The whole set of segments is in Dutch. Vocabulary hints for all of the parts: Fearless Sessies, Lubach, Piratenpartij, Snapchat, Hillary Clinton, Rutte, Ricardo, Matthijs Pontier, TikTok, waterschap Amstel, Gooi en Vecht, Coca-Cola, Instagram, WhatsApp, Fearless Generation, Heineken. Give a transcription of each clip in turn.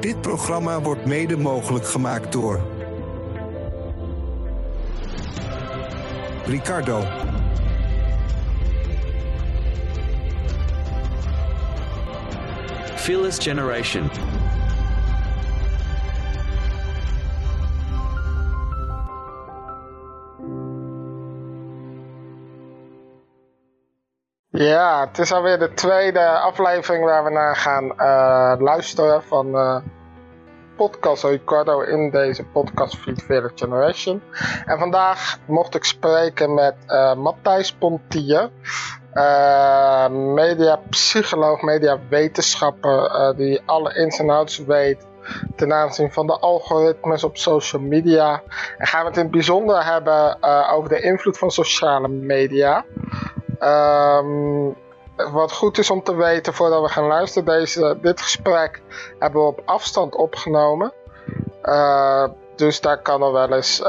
Dit programma wordt mede mogelijk gemaakt door Ricardo, Fearless Generation, ja, het is alweer de tweede aflevering waar we naar gaan luisteren van podcast Ricardo in deze podcastfeed Fearless Generation. En vandaag mocht ik spreken met Matthijs Pontier, mediapsycholoog, mediawetenschapper die alle ins en outs weet ten aanzien van de algoritmes op social media. En gaan we het in het bijzonder hebben over de invloed van sociale media. Wat goed is om te weten voordat we gaan luisteren. Dit gesprek hebben we op afstand opgenomen. Dus daar kan er wel eens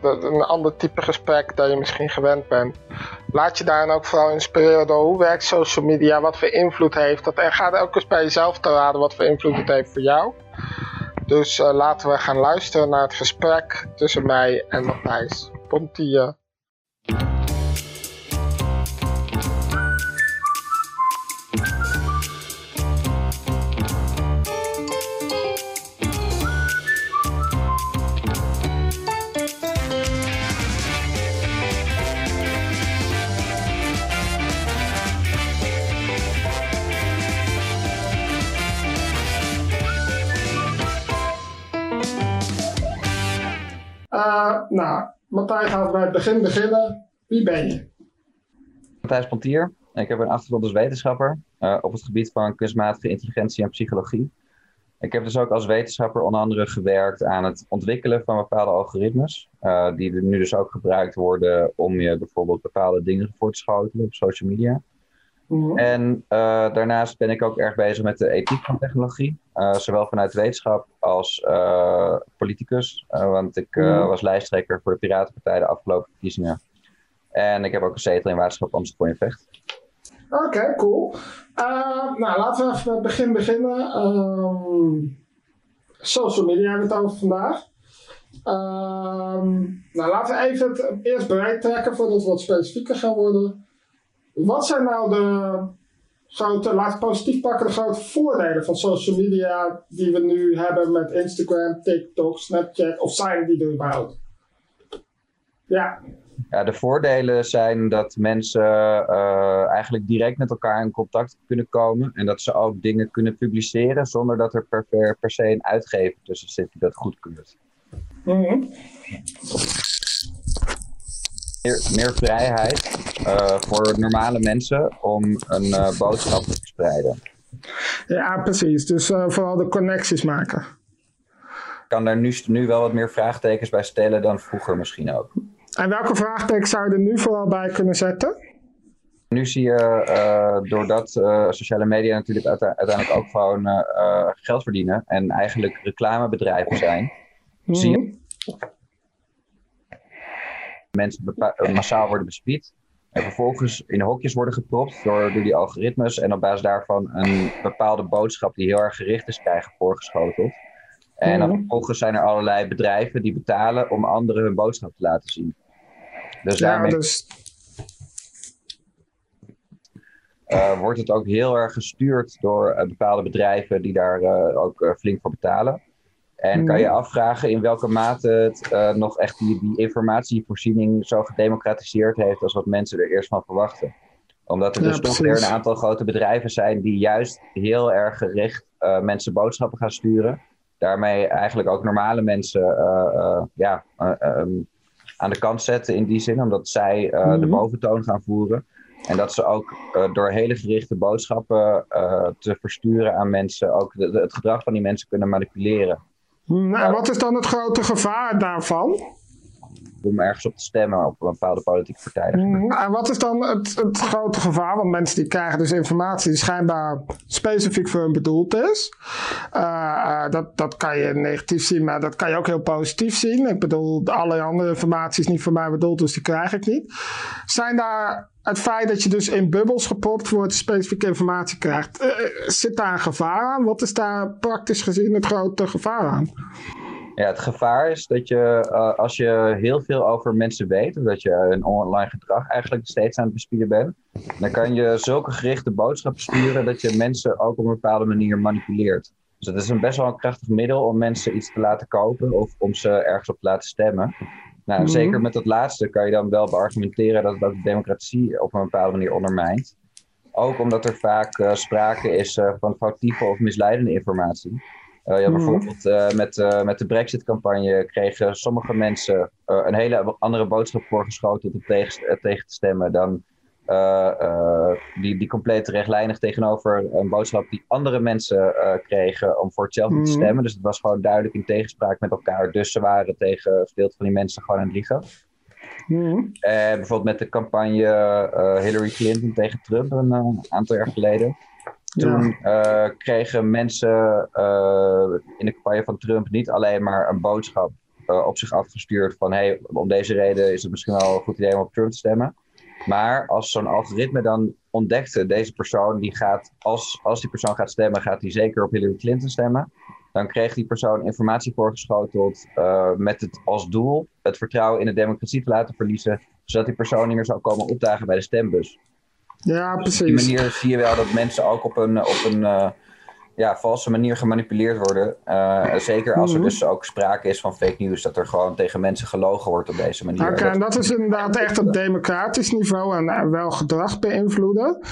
een ander type gesprek dat je misschien gewend bent. Laat je daarin ook vooral inspireren door hoe werkt social media, wat voor invloed heeft dat. En ga er ook eens bij jezelf te raden wat voor invloed het heeft voor jou. Dus laten we gaan luisteren naar het gesprek tussen mij en Matthijs Pontier. Matthijs, laten we bij het begin beginnen. Wie ben je? Matthijs Pontier. Ik heb een achtergrond als wetenschapper op het gebied van kunstmatige intelligentie en psychologie. Ik heb dus ook als wetenschapper onder andere gewerkt aan het ontwikkelen van bepaalde algoritmes. Die nu dus ook gebruikt worden om je bijvoorbeeld bepaalde dingen voor te schotelen op social media. Mm-hmm. En daarnaast ben ik ook erg bezig met de ethiek van technologie. Zowel vanuit wetenschap als politicus. Want ik was lijsttrekker voor de Piratenpartij de afgelopen verkiezingen. En ik heb ook een zetel in waterschap Amstel, Gooi en Vecht. Oké, cool. Laten we even met het begin beginnen. Social media hebben we het over vandaag. Laten we even het eerst bereik trekken voordat we wat specifieker gaan worden. Wat zijn nou de grote, laat ik positief pakken, de grote voordelen van social media die we nu hebben met Instagram, TikTok, Snapchat, of zijn die er überhaupt? Ja, de voordelen zijn dat mensen eigenlijk direct met elkaar in contact kunnen komen en dat ze ook dingen kunnen publiceren zonder dat er per se een uitgever tussen zit die dat goedkeurt. Mm-hmm. Meer vrijheid voor normale mensen om een boodschap te verspreiden. Ja, precies. Dus vooral de connecties maken. Ik kan daar nu wel wat meer vraagtekens bij stellen dan vroeger misschien ook. En welke vraagtekens zou je er nu vooral bij kunnen zetten? Nu zie je, doordat sociale media natuurlijk uiteindelijk ook gewoon geld verdienen en eigenlijk reclamebedrijven zijn, zie je mensen massaal worden bespied en vervolgens in hokjes worden gepropt door die algoritmes en op basis daarvan een bepaalde boodschap die heel erg gericht is krijgen voorgeschoteld. En dan vervolgens zijn er allerlei bedrijven die betalen om anderen hun boodschap te laten zien. Dus daarmee wordt het ook heel erg gestuurd door bepaalde bedrijven die daar ook flink voor betalen. En kan je afvragen in welke mate het nog echt die informatievoorziening zo gedemocratiseerd heeft als wat mensen er eerst van verwachten. Omdat er dus toch weer een aantal grote bedrijven zijn die juist heel erg gericht mensen boodschappen gaan sturen. Daarmee eigenlijk ook normale mensen aan de kant zetten in die zin. Omdat zij de boventoon gaan voeren. En dat ze ook door hele gerichte boodschappen te versturen aan mensen ook het gedrag van die mensen kunnen manipuleren. Nou, wat is dan het grote gevaar daarvan? Om ergens op te stemmen op een bepaalde politieke partij. En wat is dan het grote gevaar? Want mensen die krijgen dus informatie die schijnbaar specifiek voor hun bedoeld is. Dat kan je negatief zien, maar dat kan je ook heel positief zien. Ik bedoel, alle andere informatie is niet voor mij bedoeld, dus die krijg ik niet. Zijn daar het feit dat je dus in bubbels gepropt wordt, specifieke informatie krijgt. Zit daar een gevaar aan? Wat is daar praktisch gezien het grote gevaar aan? Ja, het gevaar is dat je, als je heel veel over mensen weet, of dat je hun online gedrag eigenlijk steeds aan het bespieden bent, dan kan je zulke gerichte boodschappen sturen dat je mensen ook op een bepaalde manier manipuleert. Dus dat is een best wel een krachtig middel om mensen iets te laten kopen of om ze ergens op te laten stemmen. Nou, mm-hmm. Zeker met dat laatste kan je dan wel beargumenteren dat het ook de democratie op een bepaalde manier ondermijnt. Ook omdat er vaak sprake is van foutieve of misleidende informatie. Bijvoorbeeld met de Brexit-campagne kregen sommige mensen een hele andere boodschap voorgeschoten om tegen te stemmen dan die compleet rechtlijnig tegenover een boodschap die andere mensen kregen om voor hetzelfde te stemmen. Dus het was gewoon duidelijk in tegenspraak met elkaar. Dus ze waren tegen het deel van die mensen gewoon aan het liegen. En bijvoorbeeld met de campagne Hillary Clinton tegen Trump een aantal jaar geleden. Toen kregen mensen in de campagne van Trump niet alleen maar een boodschap op zich afgestuurd van hey, om deze reden is het misschien wel een goed idee om op Trump te stemmen. Maar als zo'n algoritme dan ontdekte, deze persoon die gaat, als die persoon gaat stemmen, gaat hij zeker op Hillary Clinton stemmen. Dan kreeg die persoon informatie voorgeschoteld met het als doel het vertrouwen in de democratie te laten verliezen, zodat die persoon niet meer zou komen opdagen bij de stembus. Ja, precies. Op die manier zie je wel dat mensen ook op een valse manier gemanipuleerd worden. Zeker als er dus ook sprake is van fake news, dat er gewoon tegen mensen gelogen wordt op deze manier. Oké, en dat is inderdaad echt op democratisch niveau en wel gedrag beïnvloeden.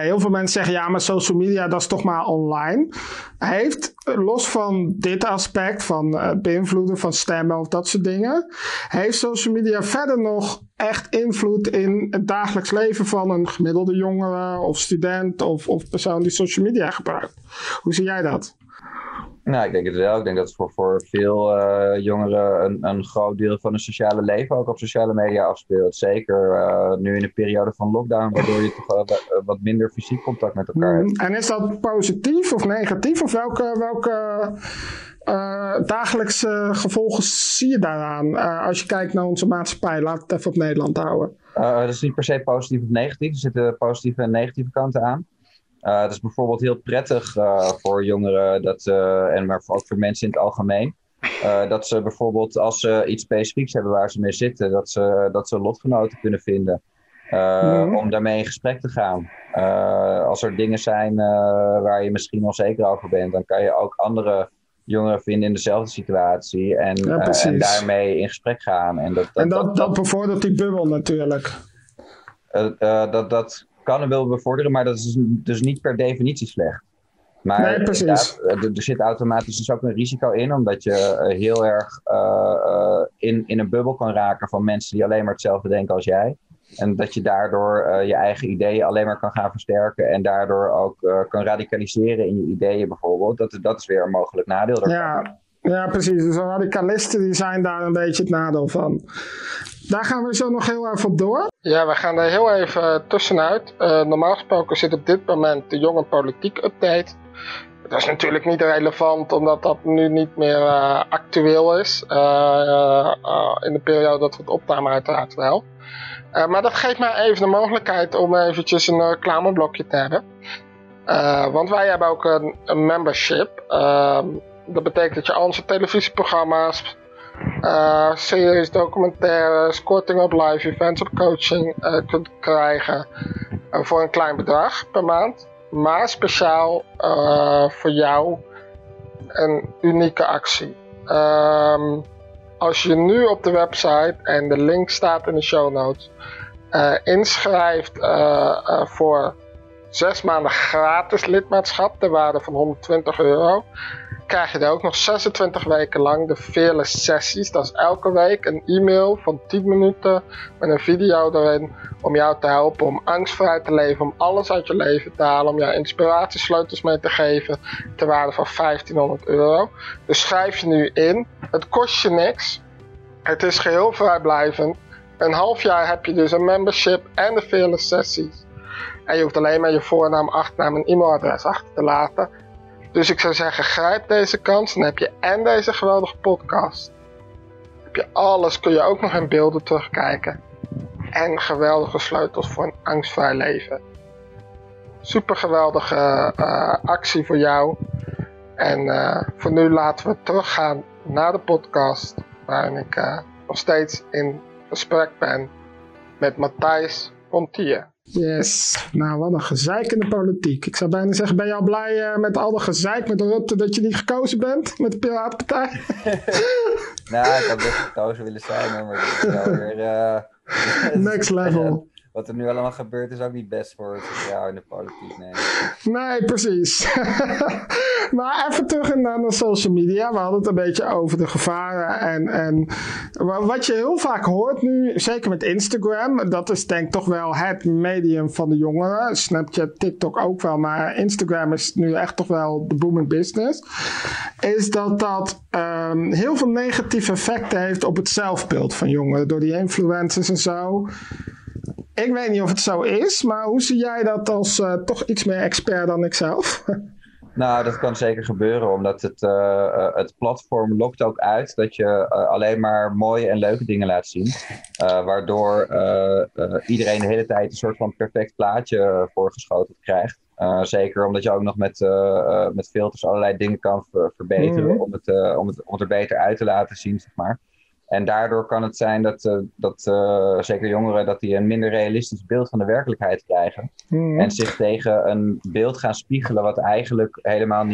Heel veel mensen zeggen, ja, maar social media, dat is toch maar online. Heeft, los van dit aspect van beïnvloeden van stemmen of dat soort dingen, heeft social media verder nog echt invloed in het dagelijks leven van een gemiddelde jongere of student of persoon die social media gebruikt? Hoe zie jij dat? Nou, ik denk het wel. Ik denk dat het voor veel jongeren een groot deel van hun sociale leven ook op sociale media afspeelt. Zeker nu in de periode van lockdown, waardoor je toch wat minder fysiek contact met elkaar hebt. En is dat positief of negatief? Of welke dagelijkse gevolgen zie je daaraan? Als je kijkt naar onze maatschappij, laat het even op Nederland houden. Dat is niet per se positief of negatief. Er zitten positieve en negatieve kanten aan. Het is bijvoorbeeld heel prettig voor jongeren maar ook voor mensen in het algemeen. Dat ze bijvoorbeeld als ze iets specifieks hebben waar ze mee zitten, dat ze lotgenoten kunnen vinden. Om daarmee in gesprek te gaan. Als er dingen zijn waar je misschien onzeker over bent, dan kan je ook andere jongeren vinden in dezelfde situatie. En daarmee in gesprek gaan. En dat bevordert die bubbel natuurlijk. Dat kan en wil bevorderen, maar dat is dus niet per definitie slecht. Maar nee, precies. Er zit automatisch dus ook een risico in, omdat je heel erg in een bubbel kan raken van mensen die alleen maar hetzelfde denken als jij. En dat je daardoor je eigen ideeën alleen maar kan gaan versterken en daardoor ook kan radicaliseren in je ideeën bijvoorbeeld. Dat is weer een mogelijk nadeel daarvan. Ja, precies. Dus radicalisten die zijn daar een beetje het nadeel van. Daar gaan we zo nog heel even op door. Ja, we gaan er heel even tussenuit. Normaal gesproken zit op dit moment de jonge politiek update. Dat is natuurlijk niet relevant, omdat dat nu niet meer actueel is. In de periode dat we het opnamen uiteraard wel. Maar dat geeft mij even de mogelijkheid om eventjes een reclameblokje te hebben. Want wij hebben ook een membership. Dat betekent dat je al onze televisieprogramma's, series, documentaires, korting op live events, op coaching kunt krijgen voor een klein bedrag per maand. Maar speciaal voor jou een unieke actie. Als je nu op de website, en de link staat in de show notes, inschrijft voor 6 maanden gratis lidmaatschap, de waarde van €120... krijg je er ook nog 26 weken lang de Fearless sessies. Dat is elke week een e-mail van 10 minuten met een video erin om jou te helpen om angstvrij te leven, om alles uit je leven te halen, om jou inspiratiesleutels mee te geven ter waarde van €1500. Dus schrijf je nu in. Het kost je niks. Het is geheel vrijblijvend. Een half jaar heb je dus een membership en de Fearless sessies. En je hoeft alleen maar je voornaam, achternaam en e-mailadres achter te laten. Dus ik zou zeggen, grijp deze kans. Dan heb je en deze geweldige podcast. Heb je alles, kun je ook nog in beelden terugkijken. en geweldige sleutels voor een angstvrij leven. Super geweldige actie voor jou. En voor nu laten we teruggaan naar de podcast, waarin ik nog steeds in gesprek ben met Matthijs Pontier. Yes, nou wat een gezeik in de politiek. Ik zou bijna zeggen, ben je al blij met al dat gezeik met Rutte dat je niet gekozen bent met de Piratenpartij? Nou, ik had best gekozen willen zijn, maar dit is wel weer... Next level. Wat er nu allemaal gebeurt is ook niet best voor het jou in de politiek, nee. Nee, precies. Maar even terug naar de social media. We hadden het een beetje over de gevaren. En wat je heel vaak hoort nu, zeker met Instagram. Dat is denk ik toch wel het medium van de jongeren. Snapchat, TikTok ook wel. Maar Instagram is nu echt toch wel de booming business. Is dat heel veel negatieve effecten heeft op het zelfbeeld van jongeren. Door die influencers en zo. Ik weet niet of het zo is, maar hoe zie jij dat als toch iets meer expert dan ikzelf? Nou, dat kan zeker gebeuren, omdat het platform lokt ook uit dat je alleen maar mooie en leuke dingen laat zien. Waardoor iedereen de hele tijd een soort van perfect plaatje voorgeschoten krijgt. Zeker omdat je ook nog met filters allerlei dingen kan verbeteren om het er beter uit te laten zien, zeg maar. En daardoor kan het zijn dat zeker jongeren dat die een minder realistisch beeld van de werkelijkheid krijgen. Mm. En zich tegen een beeld gaan spiegelen wat eigenlijk helemaal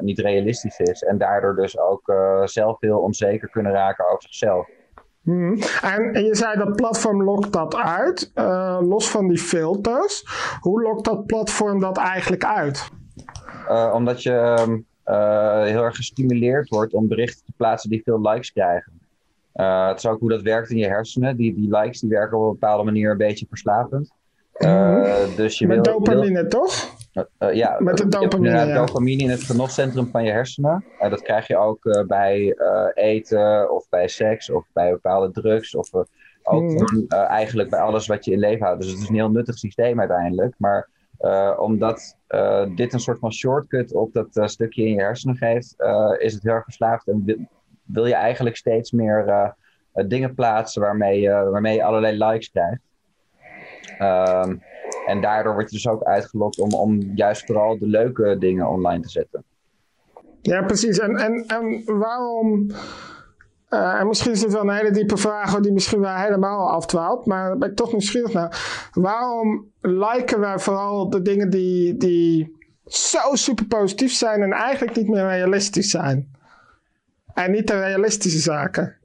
niet realistisch is. En daardoor dus ook zelf heel onzeker kunnen raken over zichzelf. Mm. En je zei dat platform lokt dat uit. Los van die filters. Hoe lokt dat platform dat eigenlijk uit? Omdat je heel erg gestimuleerd wordt om berichten te plaatsen die veel likes krijgen. Het is ook hoe dat werkt in je hersenen. Die likes die werken op een bepaalde manier een beetje verslavend. Dus je met dopamine toch? Ja, met de dopamine, dopamine in het genotcentrum van je hersenen. Dat krijg je ook bij eten of bij seks of bij bepaalde drugs. Of eigenlijk bij alles wat je in leven houdt. Dus het is een heel nuttig systeem uiteindelijk. Maar omdat dit een soort van shortcut op dat stukje in je hersenen geeft, is het heel erg verslaafd en wil je eigenlijk steeds meer dingen plaatsen waarmee je allerlei likes krijgt. En daardoor word je dus ook uitgelokt om juist vooral de leuke dingen online te zetten. Ja, precies. En waarom... en misschien is dit wel een hele diepe vraag die misschien wel helemaal afdwaalt, maar daar ben ik toch nieuwsgierig naar. Waarom liken wij vooral de dingen die zo super positief zijn en eigenlijk niet meer realistisch zijn? En niet de realistische zaken.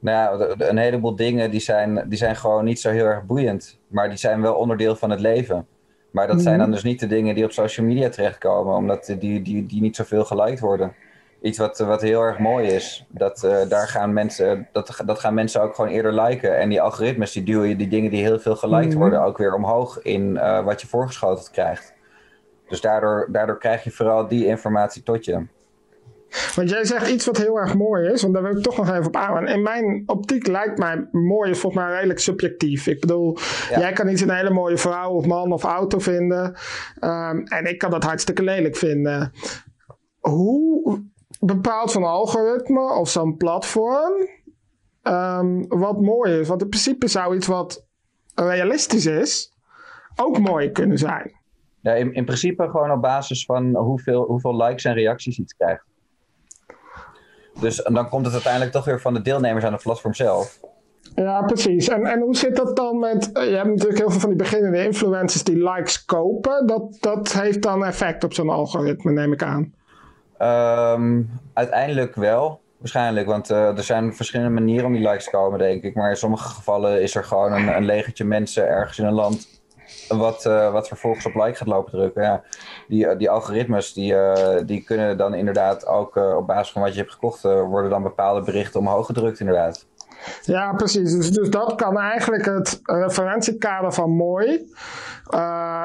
Nou, een heleboel dingen die zijn gewoon niet zo heel erg boeiend. Maar die zijn wel onderdeel van het leven. Maar dat zijn dan dus niet de dingen die op social media terechtkomen. Omdat die niet zoveel geliked worden. Iets wat heel erg mooi is. Dat gaan mensen ook gewoon eerder liken. En die algoritmes die duwen je die dingen die heel veel geliked worden ook weer omhoog in wat je voorgeschoteld krijgt. Dus daardoor krijg je vooral die informatie tot je. Want jij zegt iets wat heel erg mooi is, want daar wil ik toch nog even op aan. In mijn optiek lijkt mij mooi is volgens mij redelijk subjectief. Ik bedoel, jij kan iets een hele mooie vrouw of man of auto vinden. En ik kan dat hartstikke lelijk vinden. Hoe bepaalt zo'n algoritme of zo'n platform wat mooi is? Want in principe zou iets wat realistisch is ook mooi kunnen zijn. Ja, in principe gewoon op basis van hoeveel likes en reacties iets krijgt. Dus dan komt het uiteindelijk toch weer van de deelnemers aan het platform zelf. Ja, precies. En hoe zit dat dan met... Je hebt natuurlijk heel veel van die beginnende influencers die likes kopen. Dat heeft dan effect op zo'n algoritme, neem ik aan. Uiteindelijk wel, waarschijnlijk. Want er zijn verschillende manieren om die likes te komen, denk ik. Maar in sommige gevallen is er gewoon een legertje mensen ergens in een land... Wat vervolgens op like gaat lopen drukken. Ja. Die algoritmes die kunnen dan inderdaad ook op basis van wat je hebt gekocht... worden dan bepaalde berichten omhoog gedrukt inderdaad. Ja, precies. Dus dat kan eigenlijk het referentiekader van mooi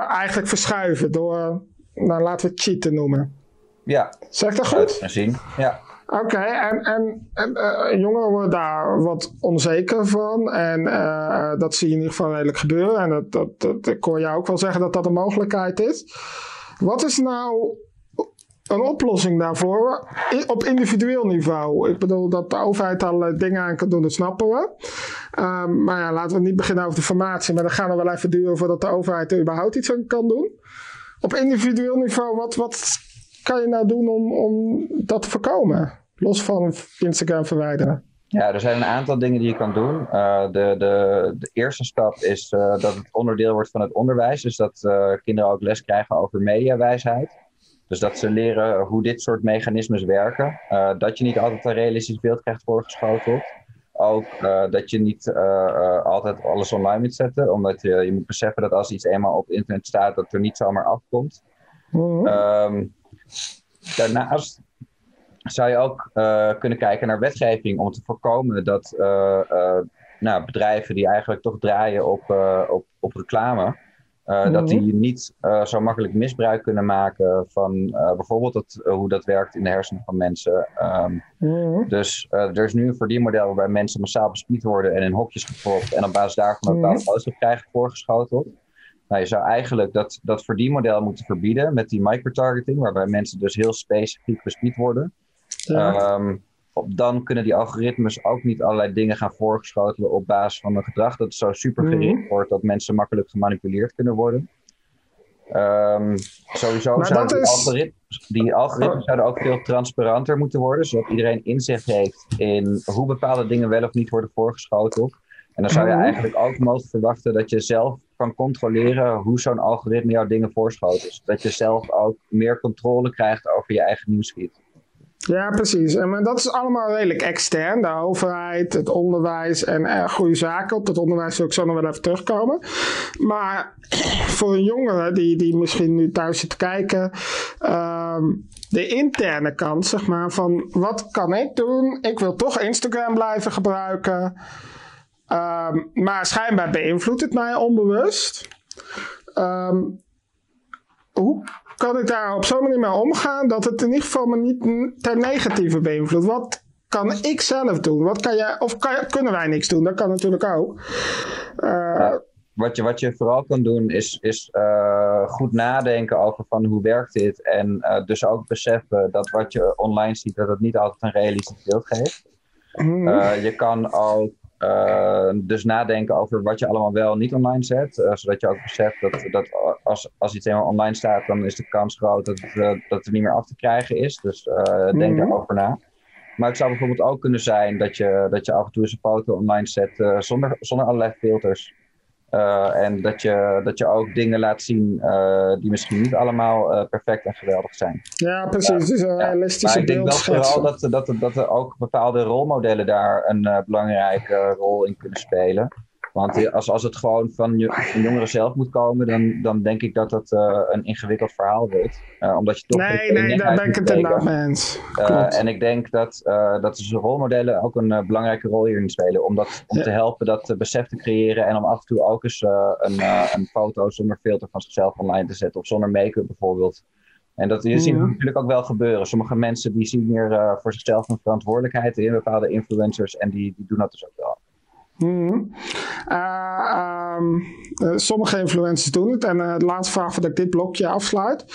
eigenlijk verschuiven... door, nou, laten we het cheaten noemen. Ja. Zeg dat goed? Dat kan zien, ja. Oké, en jongeren worden daar wat onzeker van en dat zie je in ieder geval redelijk gebeuren. En ik hoor jou ook wel zeggen dat dat een mogelijkheid is. Wat is nou een oplossing daarvoor op individueel niveau. Ik bedoel dat de overheid allerlei dingen aan kan doen, dat snappen we. Maar ja, laten we niet beginnen over de formatie, maar dan gaan we wel even duren voordat de overheid er überhaupt iets aan kan doen. Op individueel niveau, wat kan je nou doen om dat te voorkomen? Los van Instagram verwijderen. Ja, er zijn een aantal dingen die je kan doen. De eerste stap is dat het onderdeel wordt van het onderwijs. Dus dat kinderen ook les krijgen over mediawijsheid. Dus dat ze leren hoe dit soort mechanismes werken. Dat je niet altijd een realistisch beeld krijgt voorgeschoteld. Ook dat je niet altijd alles online moet zetten. Omdat je moet beseffen dat als iets eenmaal op het internet staat, dat er niet zomaar afkomt. Mm-hmm. Daarnaast zou je ook kunnen kijken naar wetgeving om te voorkomen dat bedrijven die eigenlijk toch draaien op reclame, mm-hmm. dat die niet zo makkelijk misbruik kunnen maken van bijvoorbeeld hoe dat werkt in de hersenen van mensen. Mm-hmm. Dus er is nu een verdienmodel waarbij mensen massaal bespied worden en in hokjes gepropt en op basis daarvan een bepaalde boodschap krijgen voorgeschoteld. Nou, je zou eigenlijk dat verdienmodel moeten verbieden met die microtargeting, waarbij mensen dus heel specifiek bespied worden. Ja. Dan kunnen die algoritmes ook niet allerlei dingen gaan voorgeschotelen op basis van hun gedrag. Dat het zo supergericht wordt dat mensen makkelijk gemanipuleerd kunnen worden. Sowieso zouden die algoritmes zouden ook veel transparanter moeten worden, zodat iedereen inzicht heeft in hoe bepaalde dingen wel of niet worden voorgeschoteld. En dan zou je eigenlijk ook mogen verwachten dat je zelf kan controleren hoe zo'n algoritme jouw dingen voorschotelt. Dat je zelf ook meer controle krijgt over je eigen nieuwsfeed. Ja, precies. En dat is allemaal redelijk extern. De overheid, het onderwijs en goede zaken. Op dat onderwijs wil ik zo nog wel even terugkomen. Maar voor een jongere die misschien nu thuis zit te kijken, de interne kant, zeg maar, van wat kan ik doen? Ik wil toch Instagram blijven gebruiken. Maar schijnbaar beïnvloedt het mij onbewust. Hoe kan ik daar op zo'n manier mee omgaan dat het in ieder geval me niet ten negatieve beïnvloedt? Wat kan ik zelf doen? Wat kan jij, of kunnen wij niks doen? Dat kan natuurlijk ook. Wat je vooral kan doen is goed nadenken over van hoe werkt dit. En dus ook beseffen dat wat je online ziet, dat het niet altijd een realistisch beeld geeft. Je kan ook dus nadenken over wat je allemaal wel niet online zet. Zodat je ook beseft dat als iets eenmaal online staat, dan is de kans groot dat het niet meer af te krijgen is. Dus denk daarover na. Maar het zou bijvoorbeeld ook kunnen zijn dat je af en toe eens een foto online zet zonder allerlei filters. En dat je ook dingen laat zien die misschien niet allemaal perfect en geweldig zijn. Ja, precies. Dus een realistische beeldschetsen. Maar ik denk wel vooral dat er ook bepaalde rolmodellen daar een belangrijke rol in kunnen spelen. Want als het gewoon van de jongeren zelf moet komen, dan denk ik dat dat een ingewikkeld verhaal wordt. Omdat je toch nee, daar ben ik het inderdaad mee eens. En ik denk dat dus rolmodellen ook een belangrijke rol hierin spelen. Om te helpen dat besef te creëren en om af en toe ook eens een foto zonder filter van zichzelf online te zetten. Of zonder make-up bijvoorbeeld. En dat zien we natuurlijk ook wel gebeuren. Sommige mensen die zien hier voor zichzelf een verantwoordelijkheid in, bepaalde influencers. En die doen dat dus ook wel. Sommige influencers doen het. En de laatste vraag voordat ik dit blokje afsluit.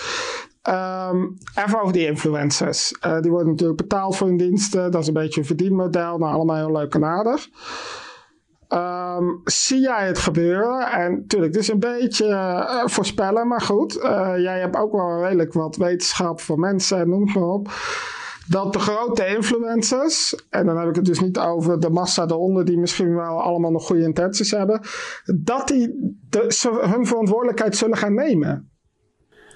Even over die influencers. Die worden natuurlijk betaald voor hun diensten. Dat is een beetje een verdienmodel. Nou, allemaal heel leuk en aardig. Zie jij het gebeuren? En natuurlijk, dit is een beetje voorspellen. Maar goed, jij hebt ook wel redelijk wat wetenschap voor mensen. En noem het maar op. Dat de grote influencers, en dan heb ik het dus niet over de massa eronder die misschien wel allemaal nog goede intenties hebben, dat die hun verantwoordelijkheid zullen gaan nemen.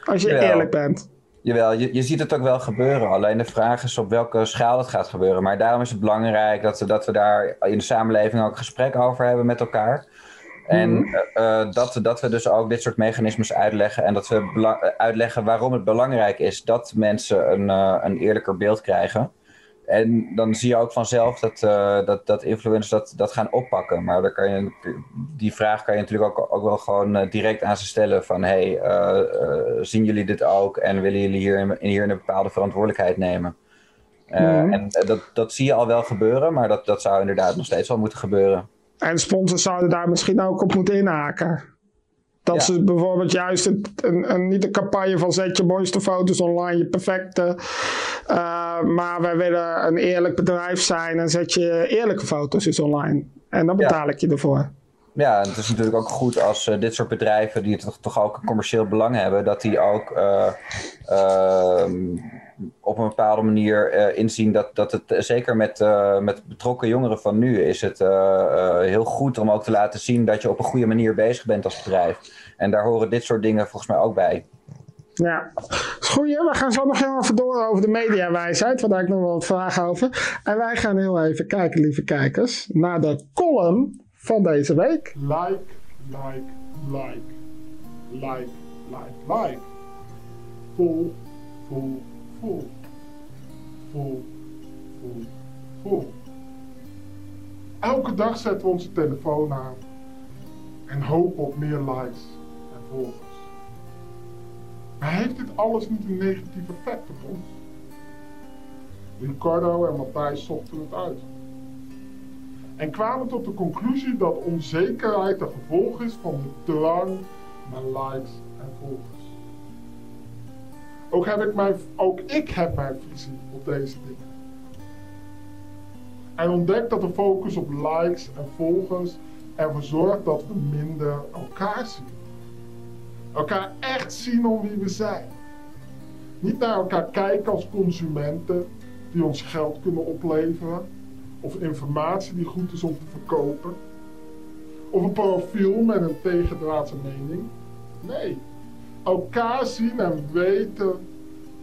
Als je eerlijk bent. Jawel, je ziet het ook wel gebeuren. Alleen de vraag is op welke schaal het gaat gebeuren. Maar daarom is het belangrijk dat we daar in de samenleving ook gesprek over hebben met elkaar. En dat we dus ook dit soort mechanismes uitleggen. En dat we uitleggen waarom het belangrijk is dat mensen een eerlijker beeld krijgen. En dan zie je ook vanzelf dat influencers dat gaan oppakken. Maar daar die vraag kan je natuurlijk ook wel gewoon direct aan ze stellen. Van zien jullie dit ook? En willen jullie hier een bepaalde verantwoordelijkheid nemen? En dat zie je al wel gebeuren. Maar dat zou inderdaad nog steeds wel moeten gebeuren. En sponsors zouden daar misschien ook op moeten inhaken. Dat ze bijvoorbeeld juist niet een campagne van zet je mooiste foto's online, je perfecte. Maar wij willen een eerlijk bedrijf zijn en zet je eerlijke foto's dus online. En dan betaal ik je ervoor. Ja, en het is natuurlijk ook goed als dit soort bedrijven die toch ook een commercieel belang hebben, dat die ook op een bepaalde manier inzien dat het zeker met betrokken jongeren van nu is het heel goed om ook te laten zien dat je op een goede manier bezig bent als bedrijf. En daar horen dit soort dingen volgens mij ook bij. Ja, goeie. We gaan zo nog heel even door over de mediawijsheid, want daar heb ik nog wel wat vragen over. En wij gaan heel even kijken, lieve kijkers, naar de column van deze week. Like. Vol. Elke dag zetten we onze telefoon aan en hopen op meer likes en volgers. Maar heeft dit alles niet een negatief effect op ons? Ricardo en Matthijs zochten het uit en kwamen tot de conclusie dat onzekerheid een gevolg is van de drang naar likes en volgers. Ook ik heb mijn visie op deze dingen. En ontdek dat de focus op likes en volgers ervoor zorgt dat we minder elkaar zien. Elkaar echt zien om wie we zijn. Niet naar elkaar kijken als consumenten die ons geld kunnen opleveren. Of informatie die goed is om te verkopen. Of een profiel met een tegendraadse mening. Nee. Elkaar zien en weten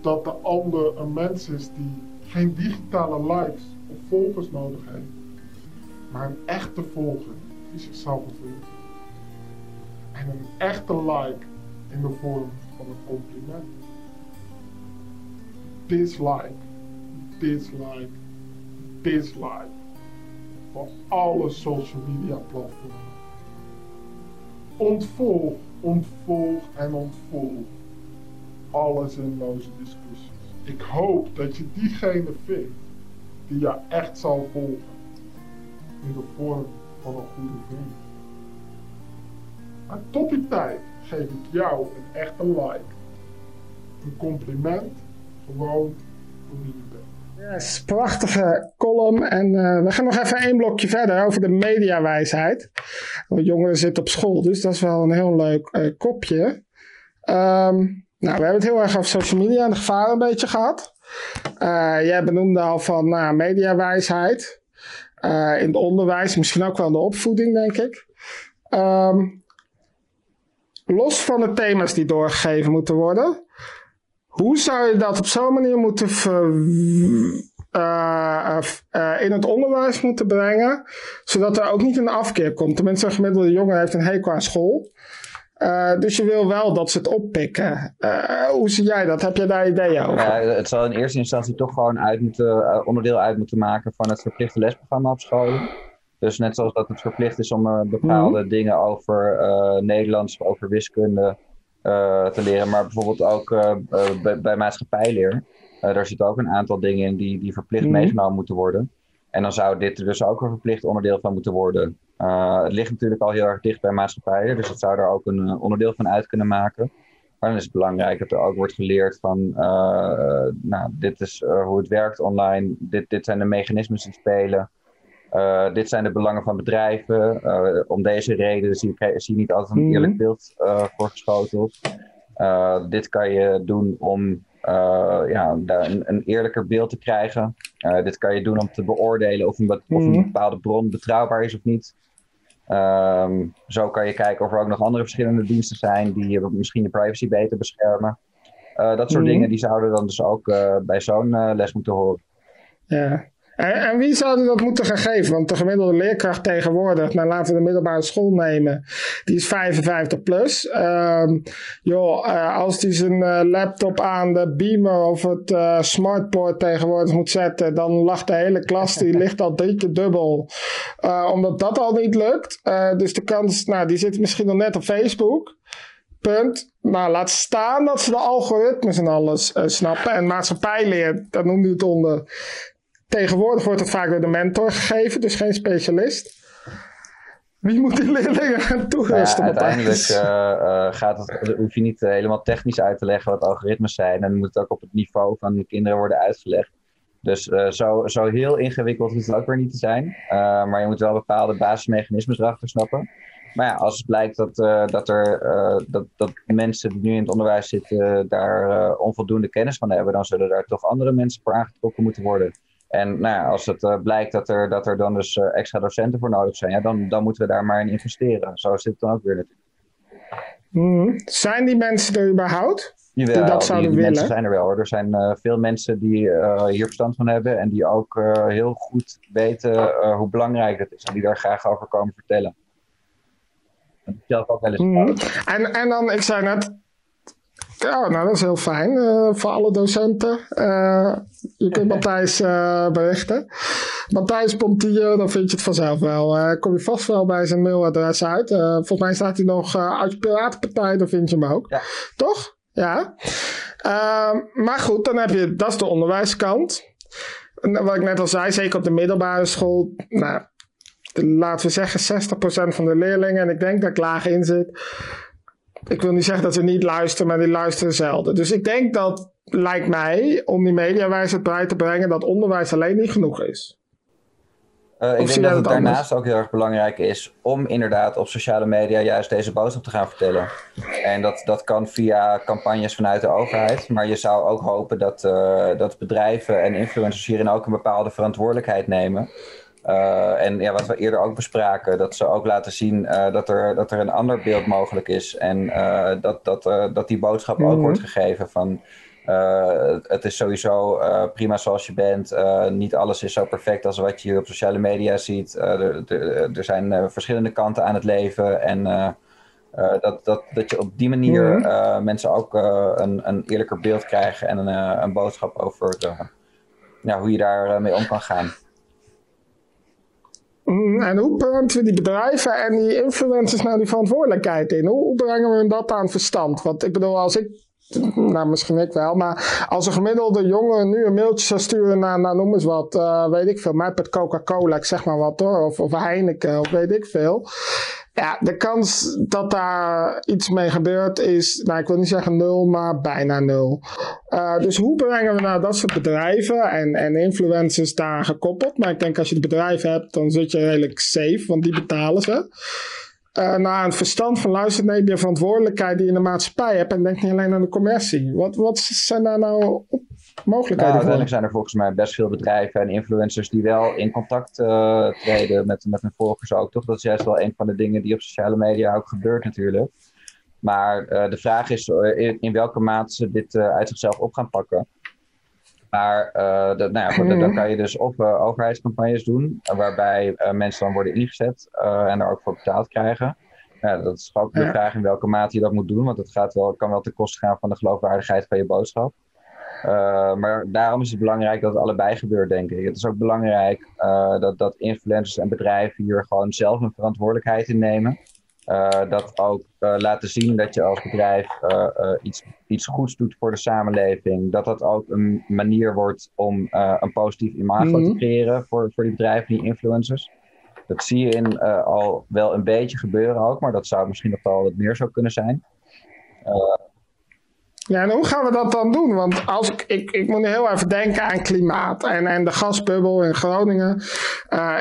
dat de ander een mens is die geen digitale likes of volgers nodig heeft, maar een echte volger die zichzelf vindt. En een echte like in de vorm van een compliment. Dislike van alle social media platformen. Ontvolg. Alle zinloze discussies. Ik hoop dat je diegene vindt die je echt zal volgen. In de vorm van een goede vriend. Maar tot die tijd geef ik jou een echte like. Een compliment. Gewoon voor wie je bent. Yes, prachtige column. En we gaan nog even één blokje verder over de mediawijsheid. Want jongeren zitten op school, dus dat is wel een heel leuk kopje. We hebben het heel erg over social media en de gevaren een beetje gehad. Jij benoemde al van mediawijsheid. In het onderwijs, misschien ook wel in de opvoeding, denk ik. Los van de thema's die doorgegeven moeten worden. Hoe zou je dat op zo'n manier moeten in het onderwijs moeten brengen, zodat er ook niet een afkeer komt? Tenminste, een gemiddelde jongen heeft een hekel aan school. Dus je wil wel dat ze het oppikken. Hoe zie jij dat? Heb jij daar ideeën over? Het zal in eerste instantie toch gewoon onderdeel uit moeten maken van het verplichte lesprogramma op school. Dus net zoals dat het verplicht is om bepaalde dingen over Nederlands, over wiskunde te leren, maar bijvoorbeeld ook bij maatschappijleer. Daar zitten ook een aantal dingen in die verplicht meegenomen moeten worden. En dan zou dit er dus ook een verplicht onderdeel van moeten worden. Het ligt natuurlijk al heel erg dicht bij maatschappijleer, dus dat zou daar ook een onderdeel van uit kunnen maken. Maar dan is het belangrijk dat er ook wordt geleerd van dit is hoe het werkt online, dit zijn de mechanismes die spelen. Dit zijn de belangen van bedrijven. Om deze reden zie je niet altijd een eerlijk beeld voorgeschoteld. Dit kan je doen om een eerlijker beeld te krijgen. Dit kan je doen om te beoordelen of een bepaalde bron betrouwbaar is of niet. Zo kan je kijken of er ook nog andere verschillende diensten zijn die misschien de privacy beter beschermen. Dat soort dingen die zouden dan dus ook bij zo'n les moeten horen. Ja. En wie zouden dat moeten gaan geven? Want de gemiddelde leerkracht tegenwoordig, laten we de middelbare school nemen, die is 55 plus. Als die zijn laptop aan de beamer of het smartboard tegenwoordig moet zetten, dan lacht de hele klas, die ligt al 3 keer dubbel. Omdat dat al niet lukt. Dus de kans, die zit misschien nog net op Facebook. Laat staan dat ze de algoritmes en alles snappen. En maatschappijleer, daar noemde u het onder. Tegenwoordig wordt het vaak door de mentor gegeven, dus geen specialist. Wie moet die leerlingen gaan toerusten? Nou ja, uiteindelijk hoef je niet helemaal technisch uit te leggen wat algoritmes zijn. En moet het ook op het niveau van de kinderen worden uitgelegd. Dus zo heel ingewikkeld hoeft het ook weer niet te zijn. Maar je moet wel bepaalde basismechanismes erachter snappen. Maar ja, als het blijkt dat mensen die nu in het onderwijs zitten daar onvoldoende kennis van hebben, dan zullen daar toch andere mensen voor aangetrokken moeten worden. En nou ja, als het blijkt dat er dan dus extra docenten voor nodig zijn, ja, dan moeten we daar maar in investeren. Zo zit het dan ook weer natuurlijk. Zijn die mensen er überhaupt? Jawel, die dat zouden willen? Mensen zijn er wel hoor. Er zijn veel mensen die hier verstand van hebben en die ook heel goed weten hoe belangrijk het is. En die daar graag over komen vertellen. Dat zelf ook wel eens. En dan, ik zei net... Ja, nou dat is heel fijn voor alle docenten. Je kunt Matthijs berichten. Matthijs Pontier, dan vind je het vanzelf wel. Kom je vast wel bij zijn mailadres uit. Volgens mij staat hij nog uit Piratenpartij, dan vind je hem ook. Ja. Toch? Ja. Maar goed, dan heb je, dat is de onderwijskant. Wat ik net al zei, zeker op de middelbare school. Nou, laten we zeggen 60% van de leerlingen. En ik denk dat ik laag in zit. Ik wil niet zeggen dat ze niet luisteren, maar die luisteren zelden. Dus ik denk dat, lijkt mij, om die mediawijsheid bij te brengen, dat onderwijs alleen niet genoeg is. Ik denk dat het daarnaast ook heel erg belangrijk is om inderdaad op sociale media juist deze boodschap te gaan vertellen. En dat kan via campagnes vanuit de overheid. Maar je zou ook hopen dat bedrijven en influencers hierin ook een bepaalde verantwoordelijkheid nemen. En ja, wat we eerder ook bespraken, dat ze ook laten zien dat er een ander beeld mogelijk is. En dat die boodschap ook wordt gegeven van het is sowieso prima zoals je bent. Niet alles is zo perfect als wat je hier op sociale media ziet. Er zijn verschillende kanten aan het leven. En dat je op die manier mensen ook een eerlijker beeld krijgt en een boodschap over hoe je daarmee om kan gaan. En hoe brengen we die bedrijven en die influencers nou die verantwoordelijkheid in? Hoe brengen we dat aan verstand? Want ik bedoel, als ik, nou misschien ik wel, maar als een gemiddelde jongen nu een mailtje zou sturen naar, nou noem eens wat, weet ik veel, met Coca-Cola, ik zeg maar wat hoor, of Heineken, of weet ik veel. Ja, de kans dat daar iets mee gebeurt is, nou ik wil niet zeggen 0, maar bijna 0. Dus hoe brengen we nou dat soort bedrijven en influencers daar gekoppeld? Maar ik denk als je het bedrijf hebt, dan zit je redelijk safe, want die betalen ze. Naar het verstand van luister, neem je verantwoordelijkheid die je in de maatschappij hebt en denk niet alleen aan de commercie. Wat zijn daar nou mogelijkheden voor? Uiteindelijk zijn er volgens mij best veel bedrijven en influencers die wel in contact treden met hun volgers ook, toch? Dat is juist wel een van de dingen die op sociale media ook gebeurt natuurlijk. Maar de vraag is in welke mate ze dit uit zichzelf op gaan pakken. Maar dan kan je dus op overheidscampagnes doen, waarbij mensen dan worden ingezet en er ook voor betaald krijgen. Dat is ook de vraag in welke mate je dat moet doen, want het kan wel ten koste gaan van de geloofwaardigheid van je boodschap. Maar daarom is het belangrijk dat het allebei gebeurt, denk ik. Het is ook belangrijk dat influencers en bedrijven hier gewoon zelf een verantwoordelijkheid in nemen. Dat ook laten zien dat je als bedrijf iets goeds doet voor de samenleving. Dat ook een manier wordt om een positief imago te creëren voor die bedrijven, die influencers. Dat zie je al wel een beetje gebeuren ook, maar dat zou misschien nog wel wat meer zo kunnen zijn. En hoe gaan we dat dan doen? Want als ik moet heel even denken aan klimaat en de gasbubbel in Groningen.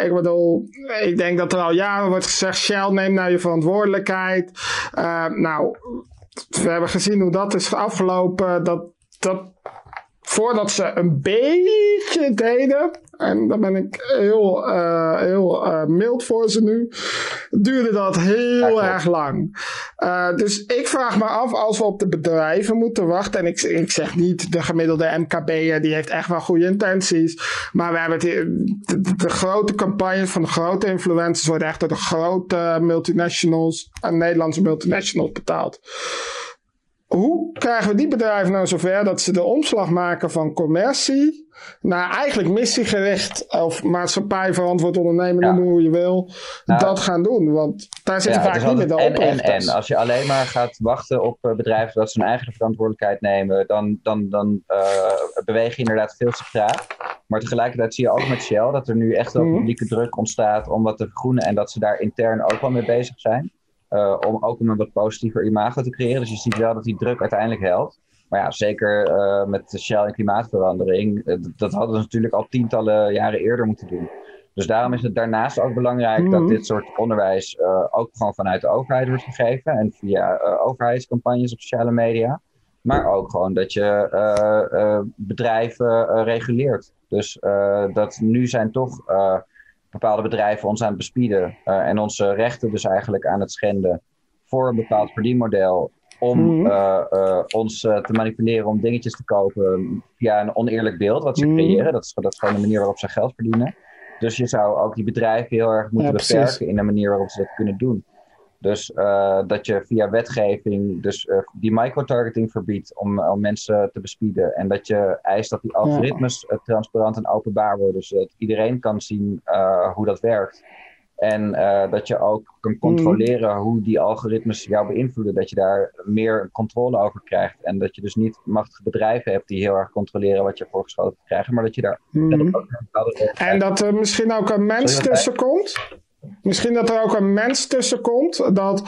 Ik bedoel, ik denk dat er al jaren wordt gezegd, Shell, neem nou je verantwoordelijkheid. We hebben gezien hoe dat is afgelopen. Dat voordat ze een beetje deden, en daar ben ik heel mild voor ze nu, duurde dat heel erg lang. Dus ik vraag me af, als we op de bedrijven moeten wachten, en ik zeg niet de gemiddelde MKB'er, die heeft echt wel goede intenties, maar we hebben de grote campagnes van de grote influencers worden echt door de grote multinationals, Nederlandse multinationals betaald. hoe krijgen we die bedrijven nou zover dat ze de omslag maken van commercie naar eigenlijk missiegericht of maatschappijverantwoord ondernemen, noem hoe je wil, dat gaan doen? Want daar zit vaak niet meer de oprichters. En als je alleen maar gaat wachten op bedrijven dat ze hun eigen verantwoordelijkheid nemen, dan beweeg je inderdaad veel te traag. Maar tegelijkertijd zie je ook met Shell dat er nu echt wel publieke druk ontstaat om wat te vergroenen en dat ze daar intern ook wel mee bezig zijn. Om een wat positiever imago te creëren. Dus je ziet wel dat die druk uiteindelijk helpt. Maar ja, zeker met Shell en klimaatverandering. Dat hadden we natuurlijk al tientallen jaren eerder moeten doen. Dus daarom is het daarnaast ook belangrijk dat dit soort onderwijs ook gewoon vanuit de overheid wordt gegeven. En via overheidscampagnes op sociale media. Maar ook gewoon dat je bedrijven reguleert. Dus dat nu zijn toch bepaalde bedrijven ons aan het bespieden en onze rechten dus eigenlijk aan het schenden voor een bepaald verdienmodel om ons te manipuleren om dingetjes te kopen via een oneerlijk beeld wat ze creëren. Dat is gewoon de manier waarop ze geld verdienen. Dus je zou ook die bedrijven heel erg moeten beperken in de manier waarop ze dat kunnen doen. Dus dat je via wetgeving dus die microtargeting verbiedt om mensen te bespieden. En dat je eist dat die algoritmes transparant en openbaar worden. Zodat iedereen kan zien hoe dat werkt. En dat je ook kan controleren hoe die algoritmes jou beïnvloeden. Dat je daar meer controle over krijgt. En dat je dus niet machtige bedrijven hebt die heel erg controleren wat je voorgeschoten krijgt. Maar dat je daar ook een bepaalde recht krijgt. En dat er misschien ook een mens tussen komt? Misschien dat er ook een mens tussen komt. Dat,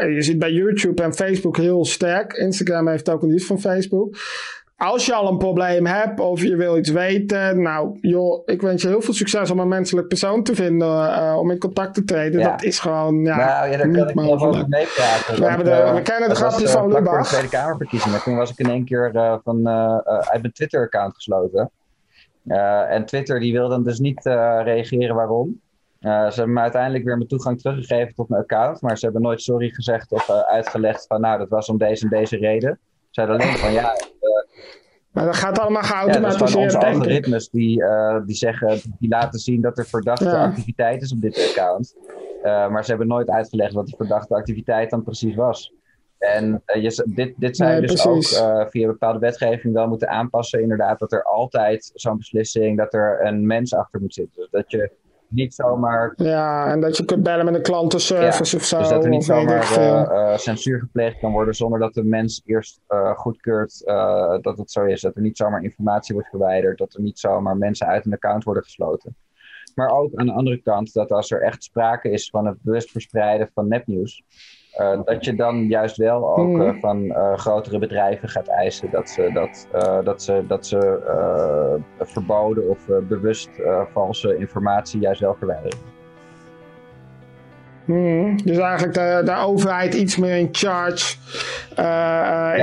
je ziet bij YouTube en Facebook heel sterk. Instagram heeft ook een dienst van Facebook. Als je al een probleem hebt of je wil iets weten. Nou joh, ik wens je heel veel succes om een menselijk persoon te vinden. Om in contact te treden. Ja. Dat is gewoon daar kan ik wel over meepraten. We kennen de grapjes van Lubach. Voor de Tweede Kamerverkiezingen. Toen was ik in één keer uit mijn Twitter-account gesloten. En Twitter die wil dan dus niet reageren waarom. Ze hebben me uiteindelijk weer mijn toegang teruggegeven tot mijn account. Maar ze hebben nooit sorry gezegd of uitgelegd van dat was om deze en deze reden. Ze hadden alleen van maar dat gaat allemaal geautomatiseerd, dat zijn onze algoritmes die laten zien dat er verdachte activiteit is op dit account. Maar ze hebben nooit uitgelegd wat die verdachte activiteit dan precies was. En dit zijn dus ook via bepaalde wetgeving wel moeten aanpassen. Inderdaad, dat er altijd zo'n beslissing, dat er een mens achter moet zitten. Dus dat je niet zomaar. Ja, en dat je kunt bellen met een klantenservice of zo. Dus dat er niet zomaar censuur gepleegd kan worden zonder dat de mens eerst goedkeurt dat het zo is. Dat er niet zomaar informatie wordt verwijderd. Dat er niet zomaar mensen uit een account worden gesloten. Maar ook aan de andere kant dat als er echt sprake is van het bewust verspreiden van nepnieuws. Dat je dan juist wel ook van grotere bedrijven gaat eisen dat ze verboden of bewust valse informatie juist wel verwijderen. Dus eigenlijk de overheid iets meer in charge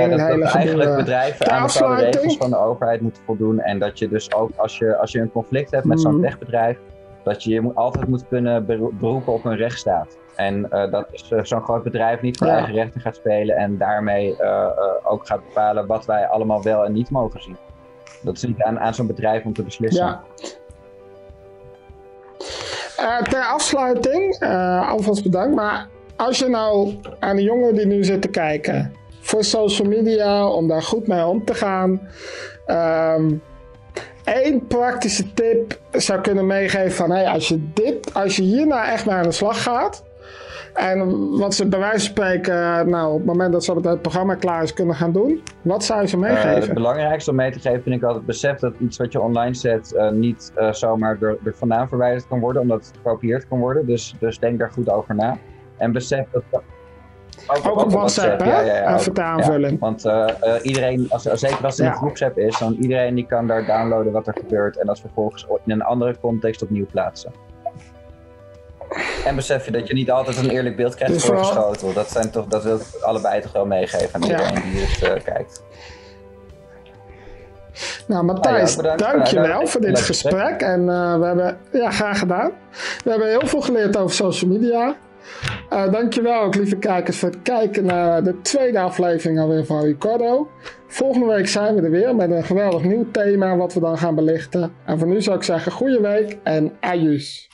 in het hele gebeuren. Eigenlijk bedrijven aan bepaalde regels van de overheid moeten voldoen. En dat je dus ook als je een conflict hebt met zo'n techbedrijf, dat je altijd moet kunnen beroepen op een rechtsstaat. En dat is zo'n groot bedrijf niet voor eigen rechten gaat spelen en daarmee ook gaat bepalen wat wij allemaal wel en niet mogen zien. Dat is niet aan zo'n bedrijf om te beslissen. Ja. Ter afsluiting, alvast bedankt, maar als je nou aan de jongeren die nu zitten kijken, voor social media, om daar goed mee om te gaan, Eén praktische tip zou kunnen meegeven van als je hier nou echt naar aan de slag gaat. En wat ze bij wijze van spreken op het moment dat ze het programma klaar is kunnen gaan doen. Wat zou je ze meegeven? Het belangrijkste om mee te geven vind ik altijd het besef dat iets wat je online zet niet zomaar er vandaan verwijderd kan worden. Omdat het gekopieerd kan worden. Dus denk daar goed over na. En besef dat... Ook op WhatsApp, hè? Ja, even te aanvullen. Ja, want iedereen, zeker als het in een groepsapp is, dan iedereen die kan daar downloaden wat er gebeurt en dat vervolgens in een andere context opnieuw plaatsen. En besef je dat je niet altijd een eerlijk beeld krijgt voorgeschoten. Dat wil ik allebei toch wel meegeven aan iedereen die dit kijkt. Nou, Matthijs, dankjewel voor dit gesprek. En we hebben, graag gedaan. We hebben heel veel geleerd over social media. Dankjewel ook lieve kijkers voor het kijken naar de tweede aflevering alweer van Ricardo. Volgende week zijn we er weer met een geweldig nieuw thema wat we dan gaan belichten. En voor nu zou ik zeggen goeie week en adieu.